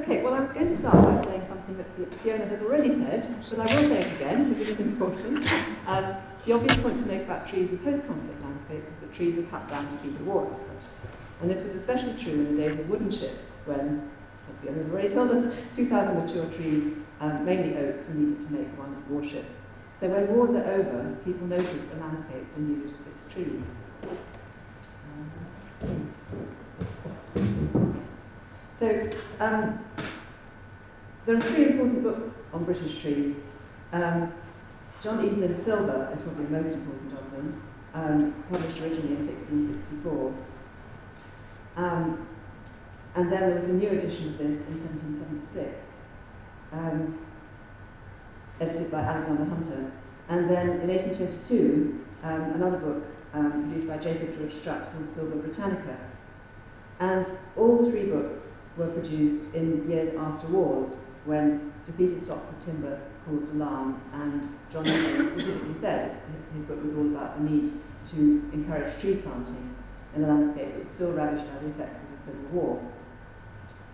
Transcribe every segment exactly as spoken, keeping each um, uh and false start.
Okay, well, I was going to start by saying something that Fiona has already said, but I will say it again because it is important. Um, the obvious point to make about trees in post-conflict landscapes is that trees are cut down to feed the war effort. And this was especially true in the days of wooden chips when, as Fiona has already told us, two thousand mature trees, um, mainly oaks, were needed to make one warship. So when wars are over, people notice a landscape denuded of its trees. So um, there are three important books on British trees. Um, John Evelyn's Sylva is probably the most important of them, um, published originally in sixteen sixty-four. Um, and then there was a new edition of this in seventeen seventy-six, um, edited by Alexander Hunter. And then in eighteen twenty-two, um, another book um, produced by Jacob George Strutt called Sylva Britannica. And all three books were produced in years after wars, when depleted stocks of timber caused alarm, and John Leyburn specifically said his book was all about the need to encourage tree planting in a landscape that was still ravaged by the effects of the Civil War.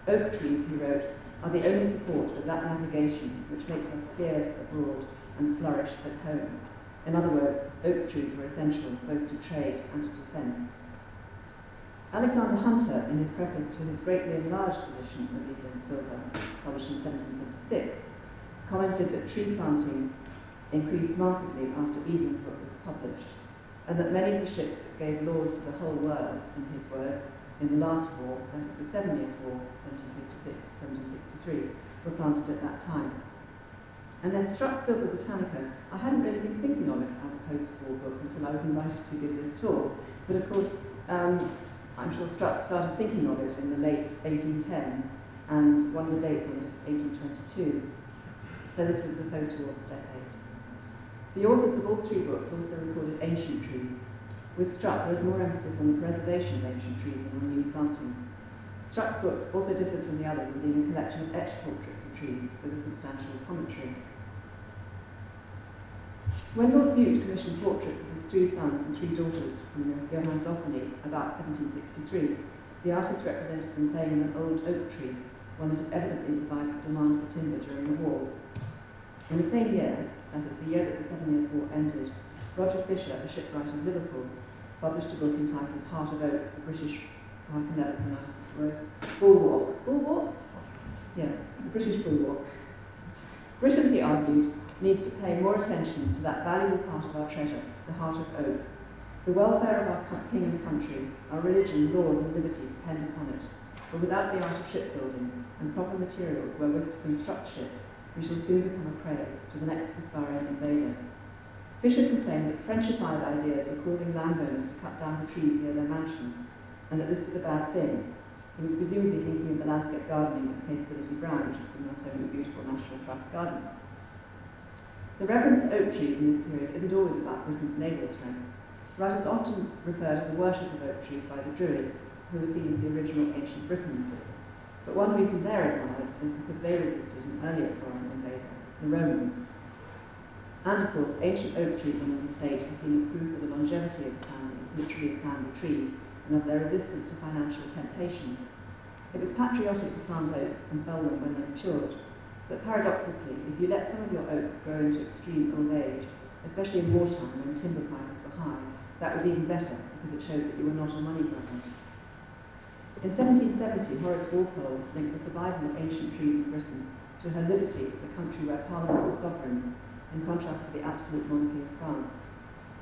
Oak trees, he wrote, are the only support of that navigation which makes us feared abroad and flourish at home. In other words, oak trees were essential both to trade and to defence. Alexander Hunter, in his preface to his greatly enlarged edition of Evelyn's Sylva, published in seventeen seventy-six, commented that tree planting increased markedly after Evelyn's book was published, and that many of the ships that gave laws to the whole world, in his words, in the last war, that is the Seven Years' War, seventeen fifty-six to seventeen sixty-three, were planted at that time. And then Strutt's Sylva Britannica, I hadn't really been thinking of it as a post-war book until I was invited to give this talk, but of course, um, I'm sure Strutt started thinking of it in the late eighteen tens, and one of the dates on it is eighteen twenty-two. So this was the post-war decade. The authors of all three books also recorded ancient trees. With Strutt, there is more emphasis on the preservation of ancient trees than on new planting. Strutt's book also differs from the others in being a collection of etched portraits of trees with a substantial commentary. When Lord Bute commissioned portraits of his three sons and three daughters from Johann Zoffany about seventeen sixty-three, the artist represented them playing an old oak tree, one that had evidently survived the demand for timber during the war. In the same year, that is, the year that the Seven Years' War ended, Roger Fisher, a shipwright of Liverpool, published a book entitled Heart of Oak, the British, oh, I can never pronounce this word, Bulwark. Bulwark? Yeah, the British Bulwark. Britain, he argued, needs to pay more attention to that valuable part of our treasure, the heart of oak. The welfare of our king and country, our religion, laws and liberty depend upon it. But without the art of shipbuilding and proper materials wherewith to construct ships, we shall soon become a prey to the next Hesperian invader. Fisher complained that Frenchified ideas were causing landowners to cut down the trees near their mansions, and that this was a bad thing. He was presumably thinking of the landscape gardening of Capability Brown, which is in so many beautiful National Trust gardens. The reverence for oak trees in this period isn't always about Britain's naval strength. Writers often refer to the worship of oak trees by the Druids, who were seen as the original ancient Britons. But one reason they're admired is because they resisted an earlier foreign invader, the Romans. And of course, ancient oak trees on the estate were seen as proof of the longevity of the family, literally the family tree, and of their resistance to financial temptation. It was patriotic to plant oaks and fell them when they matured. But paradoxically, if you let some of your oaks grow into extreme old age, especially in wartime when timber prices were high, that was even better because it showed that you were not a money grubber. In seventeen seventy, Horace Walpole linked the survival of ancient trees in Britain to her liberty as a country where Parliament was sovereign, in contrast to the absolute monarchy of France.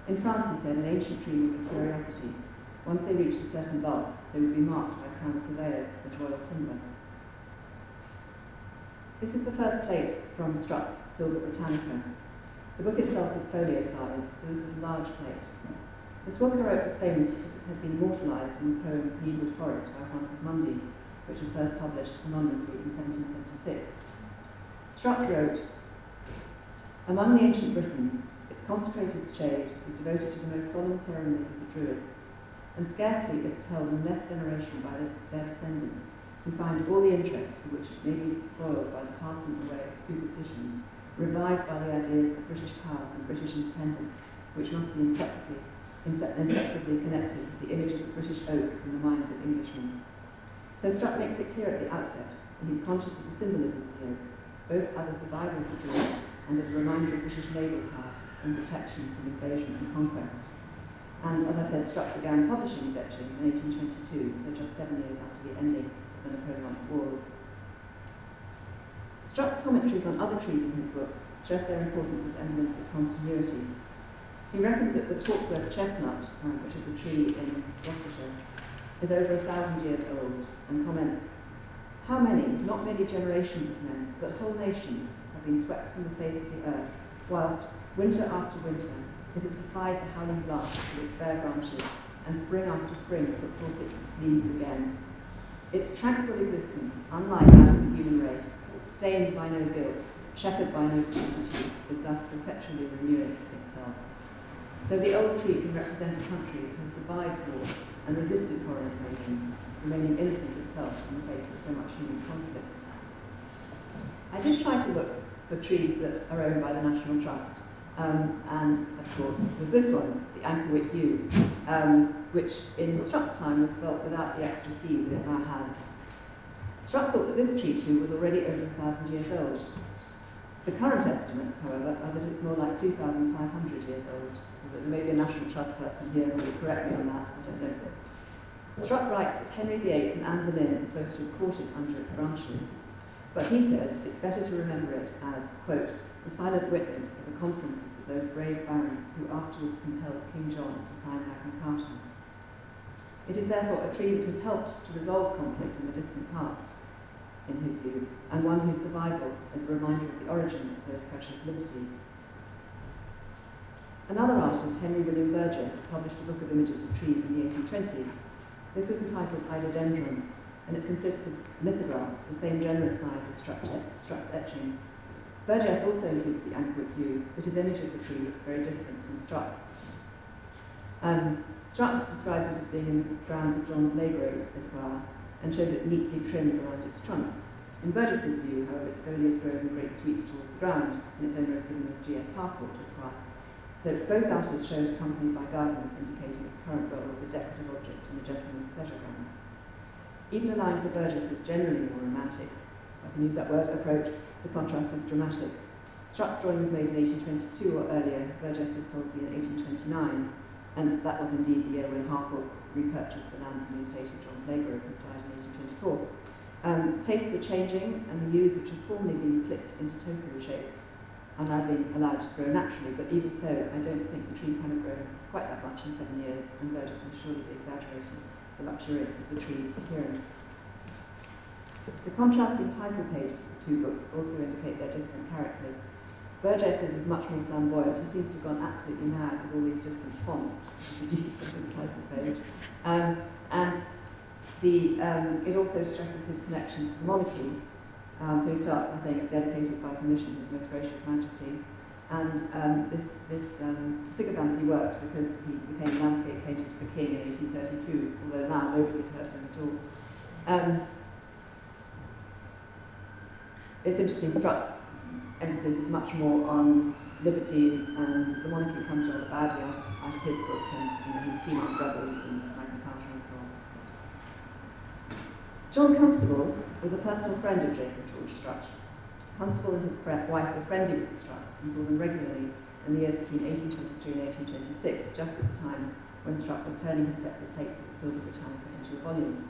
In France, he said, an ancient tree was a curiosity. Once they reached a certain bulk, they would be marked by crown surveyors as royal timber. This is the first plate from Strutt's Sylva Britannica. The book itself is folio-sized, so this is a large plate. This work I wrote was famous because it had been immortalised in the poem Needwood Forest by Francis Mundy, which was first published anonymously in seventeen seventy-six. Strutt wrote, among the ancient Britons, its concentrated shade was devoted to the most solemn ceremonies of the Druids, and scarcely is it held in less veneration by their descendants, who find all the interest in which it may be despoiled by the passing away of superstitions, revived by the ideas of British power and British independence, which must be inseparably, inse- inseparably connected with the image of the British oak in the minds of Englishmen. So Strutt makes it clear at the outset and he's conscious of the symbolism here, both as a survival for George and as a reminder of British naval power and protection from invasion and conquest. And as I said, Strutt began publishing his etchings in eighteen twenty-two, so just seven years after the ending of the Napoleonic Wars. Strutt's commentaries on other trees in his book stress their importance as elements of continuity. He reckons that the Tortworth chestnut, which is a tree in Gloucestershire, is over a thousand years old, and comments, "How many, not merely generations of men, but whole nations have been swept from the face of the earth, whilst, winter after winter, it has defied the howling blast with its bare branches, and spring after spring put forth its leaves again. Its tranquil existence, unlike that of the human race, stained by no guilt, shepherded by no vicissitudes, is thus perpetually renewing itself." So the old tree can represent a country that has survived war and resisted foreign invasion, remaining innocent itself in the face of so much human conflict. I did try to look for trees that are owned by the National Trust, um, and of course there's this one, the Ankerwycke Yew, um, which in Strutt's time was spelt without the extra C that it now has. Strutt thought that this tree too was already over a thousand years old. The current estimates, however, are that it's more like two thousand five hundred years old. There may be a National Trust person here who will correct me on that, I don't know. Strutt writes that Henry the Eighth and Anne Boleyn are supposed to have caught it under its branches, but he says it's better to remember it as, quote, "the silent witness of the conferences of those brave barons who afterwards compelled King John to sign Magna Carta." It is therefore a tree that has helped to resolve conflict in the distant past, in his view, and one whose survival is a reminder of the origin of those precious liberties. Another artist, Henry William Burgess, published a book of images of trees in the eighteen twenties. This was entitled Hydrodendron, and it consists of lithographs, the same generous size as Strutt's etchings. Burgess also included the Ankerwycke Yew, but his image of the tree looks very different from Strutt's. Um, Strutt describes it as being in the grounds of John Leyburn, Esquire, and shows it neatly trimmed around its trunk. In Burgess's view, however, its foliage grows in great sweeps towards the ground, and its owner is given as G S Harcourt, Esquire. So both artists showed accompanied by guidance indicating its current role as a decorative object in the gentleman's pleasure grounds. Even a line for Burgess is generally more romantic. I can use that word, approach. The contrast is dramatic. Strutt's drawing was made in eighteen twenty-two or earlier, Burgess's probably in eighteen twenty-nine, and that was indeed the year when Harcourt repurchased the land from the estate of John Leyburn, who died in eighteen twenty-four. Um, tastes were changing, and the yews, which had formerly been clipped into topiary shapes, are now being allowed to grow naturally, but even so, I don't think the tree can have grown quite that much in seven years, and Burgess has surely exaggerated the luxuriance of the tree's appearance. The contrasting title pages of the two books also indicate their different characters. Burgess is much more flamboyant. He seems to have gone absolutely mad with all these different fonts used on his title page. Um, and the, um, it also stresses his connections to the monarchy. Um, so he starts by saying it's dedicated by permission, His Most Gracious Majesty. And um, this, this um, sycophancy worked because he became landscape painter to the king in eighteen thirty-two, although now nobody's heard of him at all. Um, it's interesting, Strutt's emphasis is much more on liberties, and the monarchy comes rather badly out of, out of his book, and you know, he's keen on rebels and Magna Carta and so on. John Constable was a personal friend of Jacob George Strutt. Constable and his wife were friendly with the Strutts and saw them regularly in the years between eighteen twenty-three and eighteen twenty-six, just at the time when Strutt was turning his separate plates of the Sylva Britannica into a volume.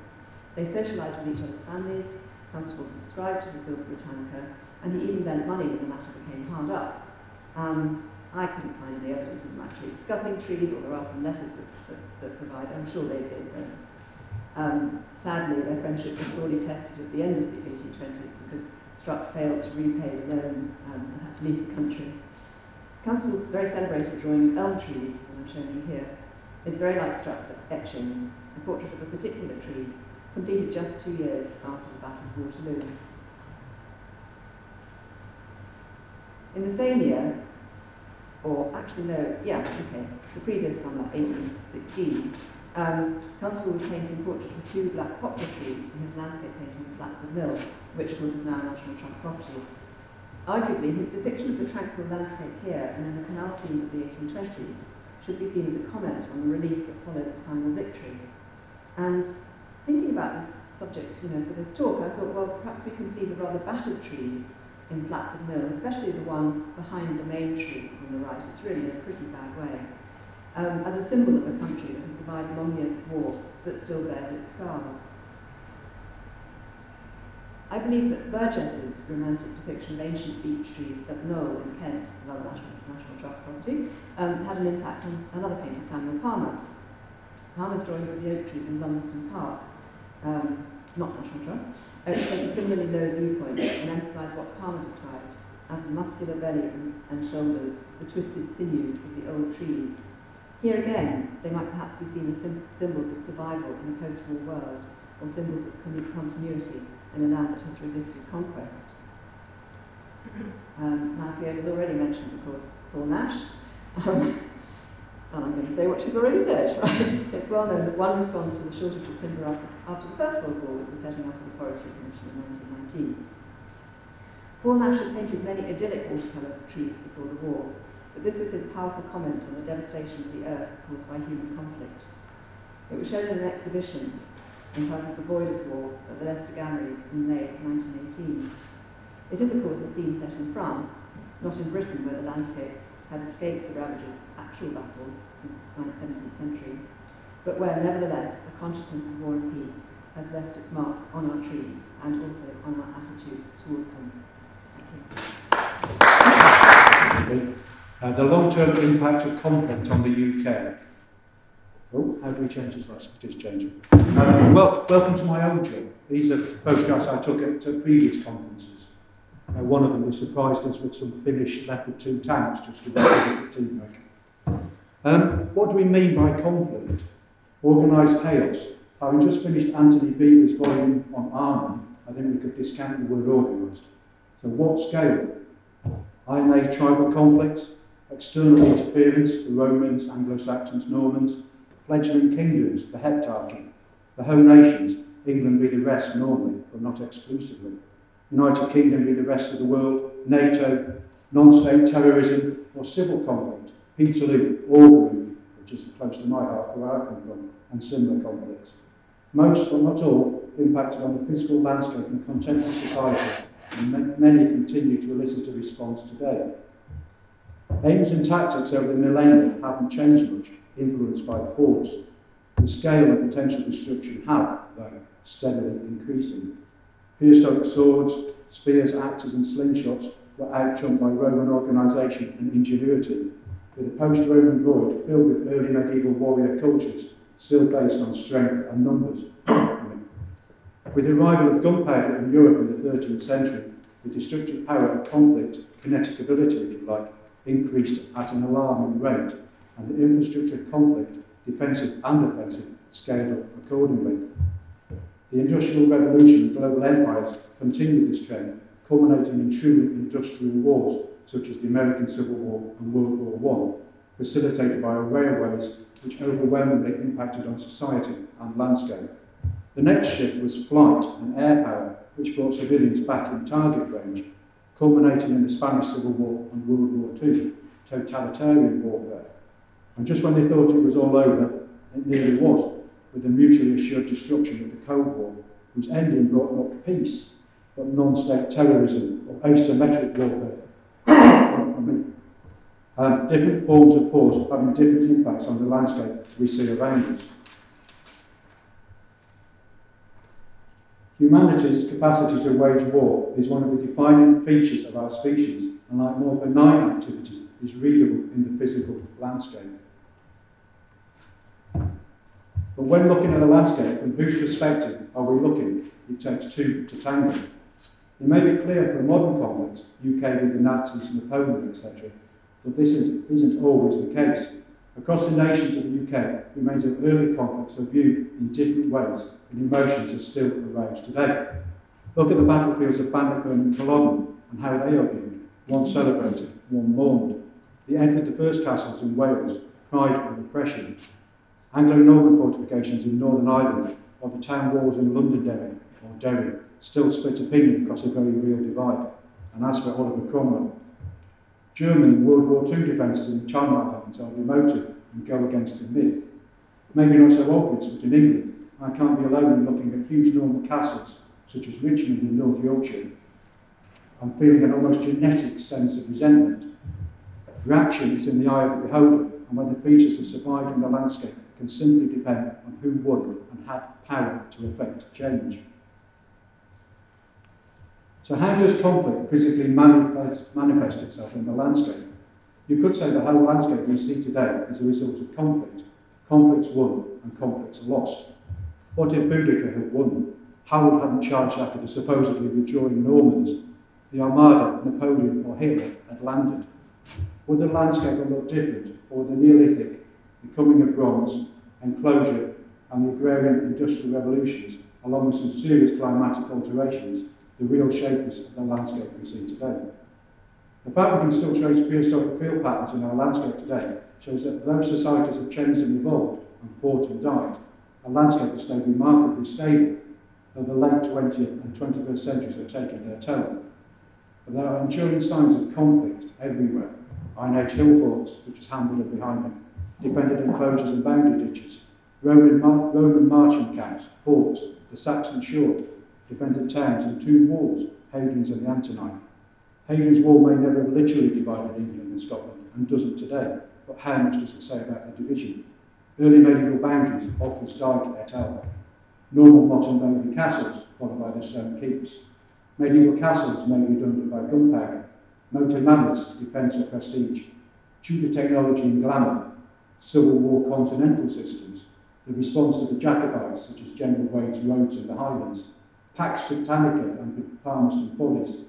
They socialised with each other's families, Constable subscribed to the Sylva Britannica, and he even lent money when the matter became hard up. Um, I couldn't find any evidence of them actually discussing trees, or there are some letters that, that, that provide, I'm sure they did. But, Um, sadly, their friendship was sorely tested at the end of the eighteen twenties because Strutt failed to repay the loan um, and had to leave the country. Constable's very celebrated drawing of elm trees, that I'm showing you here, is very like Strutt's etchings, a portrait of a particular tree, completed just two years after the Battle of Waterloo. In the same year, or actually no, yeah, okay, the previous summer, eighteen sixteen, Um, Constable was painting portraits of two black poplar trees in his landscape painting of Flatford Mill, which of course is now National Trust property. Arguably, his depiction of the tranquil landscape here and in the canal scenes of the eighteen twenties should be seen as a comment on the relief that followed the final victory. And thinking about this subject, you know, for this talk, I thought, well, perhaps we can see the rather battered trees in Flatford Mill, especially the one behind the main tree on the right. It's really in a pretty bad way, um, as a symbol of a country that has survived long years of war that still bears its scars. I believe that Burgess's romantic depiction of ancient beech trees at Knole in Kent, another National, National Trust property, um, had an impact on another painter, Samuel Palmer. Palmer's drawings of the oak trees in Lumsden Park, um, not National Trust, take a similarly low viewpoint and emphasise what Palmer described as the muscular bellies and shoulders, the twisted sinews of the old trees. Here again, they might perhaps be seen as sim- symbols of survival in a post-war world, or symbols of con- continuity in a land that has resisted conquest. Um, Napier was already mentioned, of course, Paul Nash. Um, and I'm going to say what she's already said, right? It's well known that one response to the shortage of timber after, after the First World War was the setting up of the Forestry Commission in nineteen nineteen. Paul Nash had painted many idyllic watercolours of trees before the war, but this was his powerful comment on the devastation of the earth caused by human conflict. It was shown in an exhibition entitled The Void of War at the Leicester Galleries in May nineteen eighteen. It is, of course, a scene set in France, not in Britain, where the landscape had escaped the ravages of actual battles since the seventeenth century, but where, nevertheless, the consciousness of war and peace has left its mark on our trees and also on our attitudes towards them. Thank you. Uh, the long-term impact of conflict on the U K. Oh, how do we change this? It is changing. Um, well, welcome to my own gym. These are photographs I took at uh, previous conferences. Uh, one of them has surprised us with some Finnish Leopard two tanks just arrived at the teamwork. Um, what do we mean by conflict? Organised chaos. Having just finished Anthony Beaver's volume on Arnhem, I think we could discount the word organised. So what scale? I M A tribal conflicts, external interference, the Romans, Anglo-Saxons, Normans, fledgling kingdoms, the Heptarchy, the Ho Nations, England be the rest normally, but not exclusively, United Kingdom be the rest of the world, NATO, non-state terrorism, or civil conflict, Peterloo, Orgreave, which is close to my heart where I come from, and similar conflicts. Most, but not all, impacted on the physical landscape in contemporary society, and many continue to elicit a response today. Aims and tactics over the millennium haven't changed much, influenced by force. The scale and potential destruction have, though, steadily increasing. Prehistoric swords, spears, axes and slingshots were outjumped by Roman organisation and ingenuity, with a post-Roman void filled with early medieval warrior cultures still based on strength and numbers. With the arrival of gunpowder in Europe in the thirteenth century, the destructive power of conflict, kinetic ability if you like, increased at an alarming rate, and the infrastructure of conflict, defensive and offensive, scaled up accordingly. The Industrial Revolution and global empires continued this trend, culminating in truly industrial wars, such as the American Civil War and World War One, facilitated by railways, which overwhelmingly impacted on society and landscape. The next shift was flight and air power, which brought civilians back in target range, culminating in the Spanish Civil War and World War Two, totalitarian warfare. And just when they thought it was all over, it nearly was, with the mutually assured destruction of the Cold War, whose ending brought not peace, but non-state terrorism or asymmetric warfare. um, different forms of force having different impacts on the landscape we see around us. Humanity's capacity to wage war is one of the defining features of our species, and like more benign activities, is readable in the physical landscape. But when looking at the landscape, from whose perspective are we looking? It takes two to tango. It may be clear for modern conflicts, U K with the Nazis, Napoleon, et cetera, but this isn't always the case. Across the nations of the U K, remains of early conflicts are viewed in different ways, and emotions are still aroused today. Look at the battlefields of Bannockburn and Culloden and how they are viewed, one celebrated, one mourned. The end of the first castles in Wales, pride and oppression. Anglo-Norman fortifications in Northern Ireland, or the town walls in Londonderry or Derry, still split opinion across a very real divide. And as for Oliver Cromwell, German World War Two defences in the Channel Islands are emotive and go against the myth. Maybe not so obvious, but in England, I can't be alone in looking at huge normal castles, such as Richmond in North Yorkshire. I'm feeling an almost genetic sense of resentment. Reaction is in the eye of the beholder, and whether features have survived in the landscape can simply depend on who would and had power to effect change. So how does conflict physically manifest, manifest itself in the landscape? You could say the whole landscape we see today is a result of conflict. Conflicts won and conflicts lost. What if Boudicca had won? Harold hadn't charged after the supposedly withdrawing Normans. The Armada, Napoleon or Hitler had landed. Would the landscape have looked different, or the Neolithic, the coming of bronze, enclosure and the agrarian industrial revolutions, along with some serious climatic alterations, the real shapeness of the landscape we see today? The fact we can still trace prehistoric field patterns in our landscape today shows that though societies have changed and evolved and fought and died, our landscape has stayed remarkably stable, though the late twentieth and twenty-first centuries have taken their toll. But there are enduring signs of conflict everywhere. Iron Age hill forts, which is handled behind them, defended enclosures and boundary ditches, Roman, mar- Roman marching camps, forts, the Saxon shore, defended towns and two walls, Hadrian's and the Antonine. Hadrian's Wall may never have literally divided England and Scotland, and doesn't today, but how much does it say about the division? Early medieval boundaries often started at Elba. Normal modern medieval castles, followed by the stone keeps. Medieval castles made redundant by gunpowder. Motor madness, defence or prestige. Tudor technology and glamour. Civil War continental systems. The response to the Jacobites, such as General Wade's Roads in the Highlands. Pax Britannica and Palmerston Follies.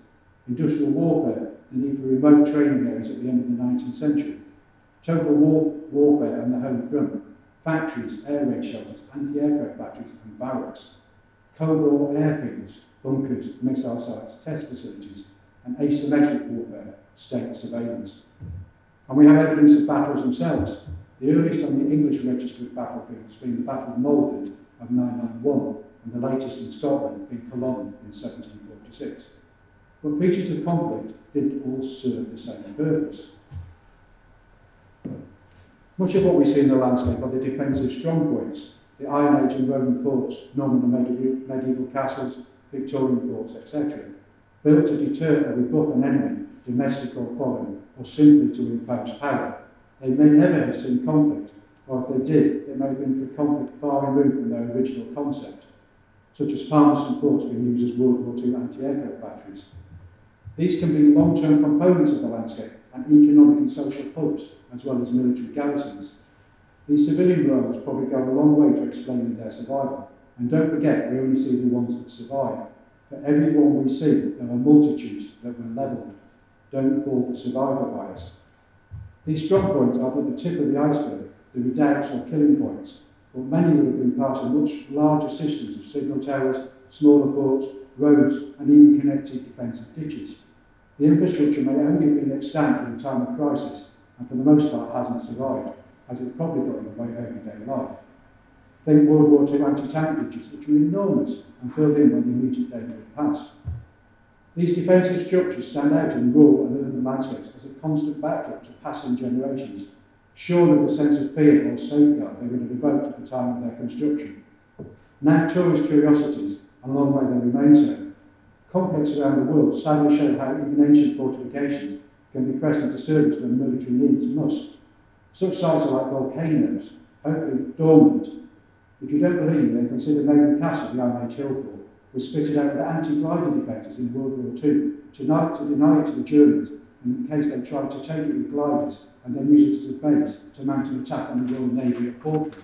Industrial warfare, the need for remote training areas at the end of the nineteenth century. Total war, warfare and the home front. Factories, air raid shelters, anti-aircraft batteries and barracks. Cold-war airfields, bunkers, missile sites, test facilities, and asymmetric warfare, state surveillance. And we have evidence of battles themselves, the earliest on the English registered battlefields being the Battle of Maldon of nine ninety-one, and the latest in Scotland being Culloden in seventeen forty-six. But features of conflict didn't all serve the same purpose. Much of what we see in the landscape are the defensive strong points, the Iron Age and Roman forts, Norman and medieval castles, Victorian forts, et cetera, built to deter or rebuff an enemy, domestic or foreign, or simply to impose power. They may never have seen conflict, or if they did, it may have been for conflict far removed from their original concept, such as Palmerston forts being used as World War Two anti-aircraft batteries. These can be long-term components of the landscape, and economic and social hubs, as well as military garrisons. These civilian roles probably go a long way to explaining their survival. And don't forget, we only see the ones that survive. For every one we see, there are multitudes that were levelled. Don't fall for survivor bias. These strong points are but the tip of the iceberg, the redoubts or killing points, but many would have been part of much larger systems of signal towers, smaller forts, roads, and even connected defensive ditches. The infrastructure may only have been extant during a time of crisis, and for the most part hasn't survived, as it probably got in the way of everyday life. Think World War Two anti-tank ditches, which were enormous and filled in when the immediate danger had passed. These defensive structures stand out in rural and urban landscapes as a constant backdrop to passing generations, shorn of the sense of fear or safeguard they would have evoked at the time of their construction. Now tourist curiosities, and long may they remain so. Conflicts around the world sadly show how even ancient fortifications can be pressed into service when military needs must. Such sites are like volcanoes, hopefully dormant. If you don't believe me, consider Magna Carta, the Iron Age hill fort, was fitted out with anti-glider defences in World War Two to deny, to deny it to the Germans in case they tried to take it with gliders and then use it as a base to mount an attack on the Royal Navy at Portland.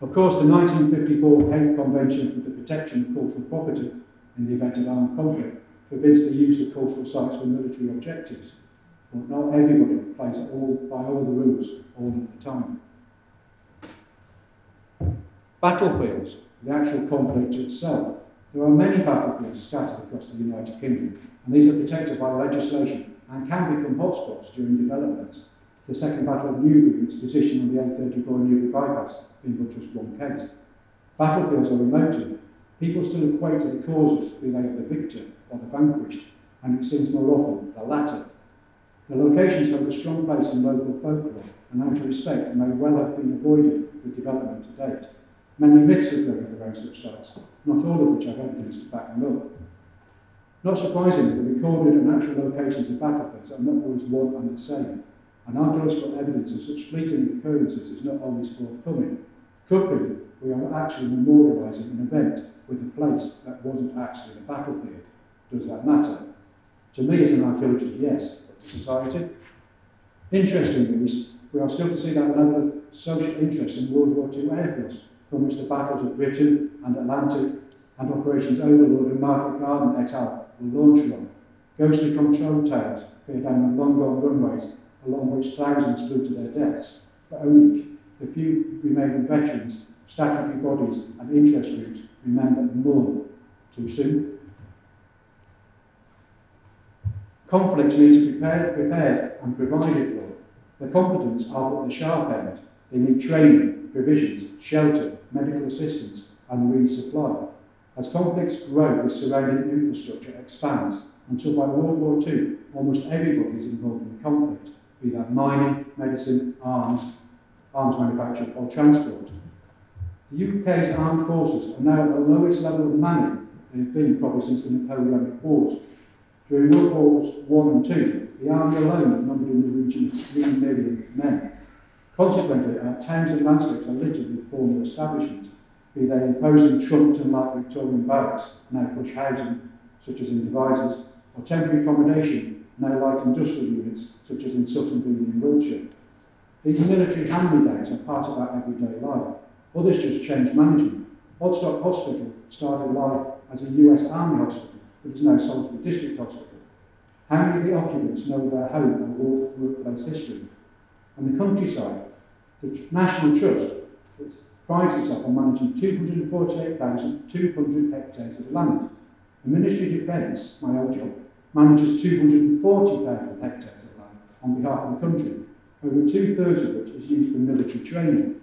Of course, the nineteen fifty-four Hague Convention for the Protection of Cultural Property in the event of armed conflict, forbids the use of cultural sites for military objectives, but not everybody plays all, by all the rules all of the time. Battlefields, the actual conflict itself. There are many battlefields scattered across the United Kingdom, and these are protected by legislation and can become hotspots during developments. The Second Battle of Newbury, its position on the M thirty-four Newbury bypass, being but just one case. Battlefields are remote. People still equate to the causes, be they of the victor or the vanquished, and it seems more often the latter. The locations have a strong place in local folklore, and out of respect may well have been avoided with development to date. Many myths have floated around such sites, not all of which have evidence to back them up. Not surprisingly, the recorded and actual locations of battlefields are not always one and the same, and archaeological evidence of such fleeting occurrences is not always forthcoming. Could be we are actually memorialising an event with a place that wasn't actually a battlefield. Does that matter? To me, as an archaeologist, yes, but to society? Interestingly, we are still to see that level of social interest in World War Two airfields, from which the battles of Britain and Atlantic and Operations Overlord and Market Garden et al. Were launched from. Ghostly control towers appear down the long-gone runways, along which thousands flew to their deaths, but only the few remaining veterans, statutory bodies and interest groups remember more. Too soon. Conflict needs to be prepared, prepared and provided for. The competence are but the sharp end. They need training, provisions, shelter, medical assistance and resupply. As conflicts grow, the surrounding infrastructure expands until by World War Two almost everybody is involved in conflict, be that mining, medicine, arms, arms manufacture or transport. The U K's armed forces are now at the lowest level of manning they have been probably since the Napoleonic Wars. During World Wars One and Two, the army alone numbered in the region of three million men. Consequently, our towns and landscapes are littered with formal establishments, be they imposing Trumpton-like Victorian barracks, now bush housing, such as in Devizes, or temporary accommodation, now light industrial units, such as in Sutton Venice in Wiltshire. These military hand-me-downs are part of our everyday life. Others just changed management. Odstock Hospital started life as a U S Army hospital, but is now Salisbury District Hospital. How many of the occupants know their home and workplace history? And the countryside, the National Trust, which prides itself on managing two hundred forty-eight thousand two hundred hectares of land. The Ministry of Defence, my old job, manages two hundred forty thousand hectares of land on behalf of the country, over two-thirds of which is used for military training.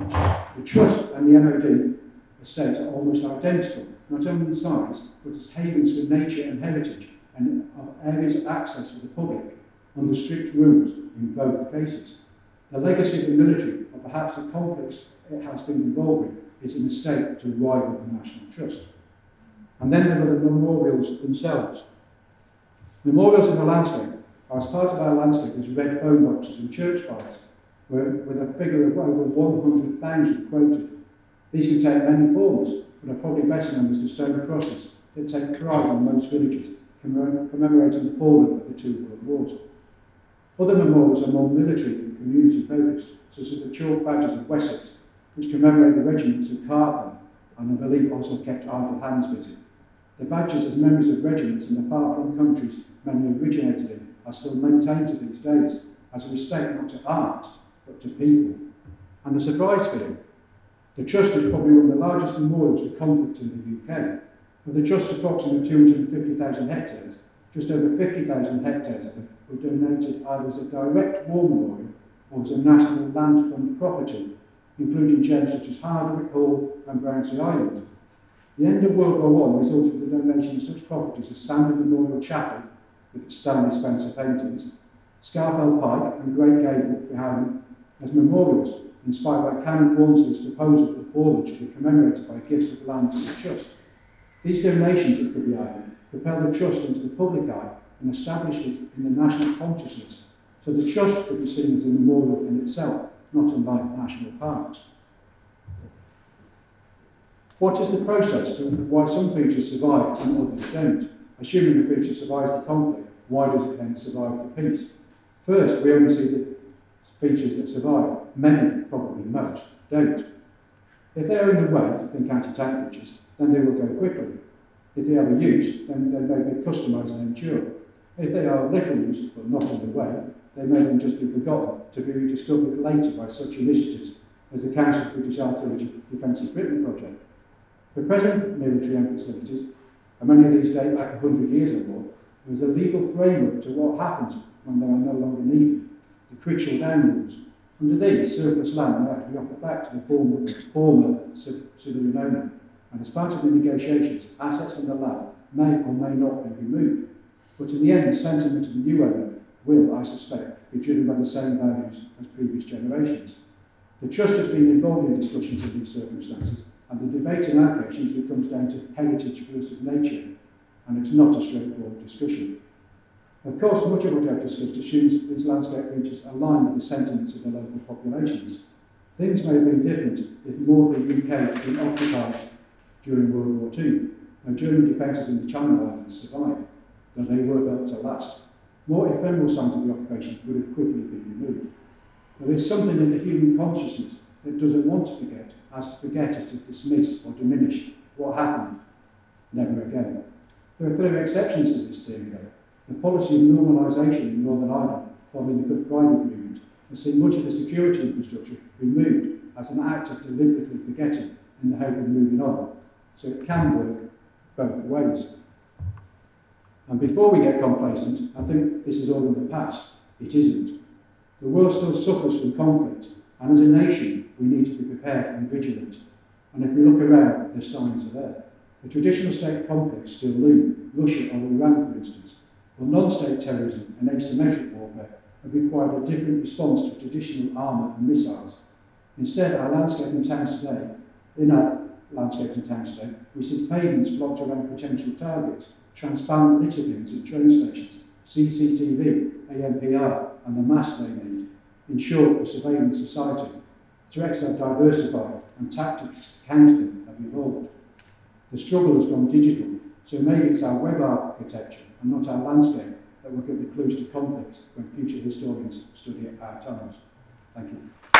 The Trust and the M O D estates are almost identical, not only in size, but as havens for nature and heritage and are areas of access for the public, under strict rules in both cases. The legacy of the military, or perhaps the conflicts it has been involved in, is an estate to rival the National Trust. And then there are the memorials themselves. Memorials in the landscape are as part of our landscape as red phone boxes and church fires, with a figure of over one hundred thousand quoted. These can take many forms, but are probably best known as the stone crosses that take pride in most villages, commemorating the fallen of the two world wars. Other memorials are more military and community focused, such as the chalk badges of Wessex, which commemorate the regiments who carved them, and I believe also kept idle hands busy. The badges as memories of regiments in the far-flung countries many originated in are still maintained to these days, as a respect not to art, but to people. And the surprise feeling. The Trust is probably one of the largest memorials to conflict in the U K. Of the Trust's approximately two hundred fifty thousand hectares, just over fifty thousand hectares of it were donated either as a direct war memorial or as a National Land Fund property, including gems such as Hardwick Hall and Brownsea Island. The end of World War One resulted in the donation of such properties as Sandon Memorial Chapel, with its Stanley Spencer paintings, Scarfell Pike and Great Gable behind as memorials, inspired by Canon Walmsley's proposal that all should be commemorated by gifts of land to the Trust. These donations, it could be argued, propelled the Trust into the public eye and established it in the national consciousness, so the Trust could be seen as a memorial in itself, not unlike national parks. What is the process to why some features survive and others don't? Assuming a feature survives the conflict, why does it then survive the peace? First, we only see the features that survive. Many, probably most, don't. If they are in the way, think anti-tank features, then they will go quickly. If they have a use, then they may be customised and endure. If they are little use, but not in the way, they may then just be forgotten, to be rediscovered later by such initiatives as the Council of British Archaeology Defensive Britain project. For present military and facilities, and many of these date back one hundred years or more, there is a legal framework to what happens when they are no longer needed, the Critchell Down rules. Under these, surplus land may have to be offered back to the former, former civilian owner, and as part of the negotiations, assets in the land may or may not be removed. But in the end, the sentiment of the new owner will, I suspect, be driven by the same values as previous generations. The Trust has been involved in discussions of these circumstances, and the debate in that case usually comes down to heritage versus nature, and it's not a straightforward discussion. Of course, much of what I've discussed assumes these landscape features align with the sentiments of the local populations. Things may have been different if more of the U K had been occupied during World War Two. Now, German defences in the Channel Islands survived, though they were built to last. More ephemeral signs of the occupation would have quickly been removed. There is something in the human consciousness that doesn't want to forget, as to forget is to dismiss or diminish what happened. Never again. There are clear exceptions to this theory, though. The policy of normalisation in Northern Ireland following the Good Friday Agreement has seen much of the security infrastructure removed as an act of deliberately forgetting in the hope of moving on. So it can work both ways. And before we get complacent, I think this is all in the past. It isn't. The world still suffers from conflict, and as a nation, we need to be prepared and vigilant. And if we look around, the signs are there. The traditional state conflicts still loom, Russia or Iran, for instance. But non-state terrorism and asymmetric warfare have required a different response to traditional armour and missiles. Instead, our landscape and towns today, in our landscapes and towns today, we see pavements blocked around potential targets, transparent litter bins at train stations, C C T V, A M P R, and the mass they need. In short, a surveillance society. Threats have diversified and tactics to counter them have evolved. The struggle has gone digital, so maybe it's our web architecture and not our landscape that will give the clues to conflicts when future historians study our times. Thank you.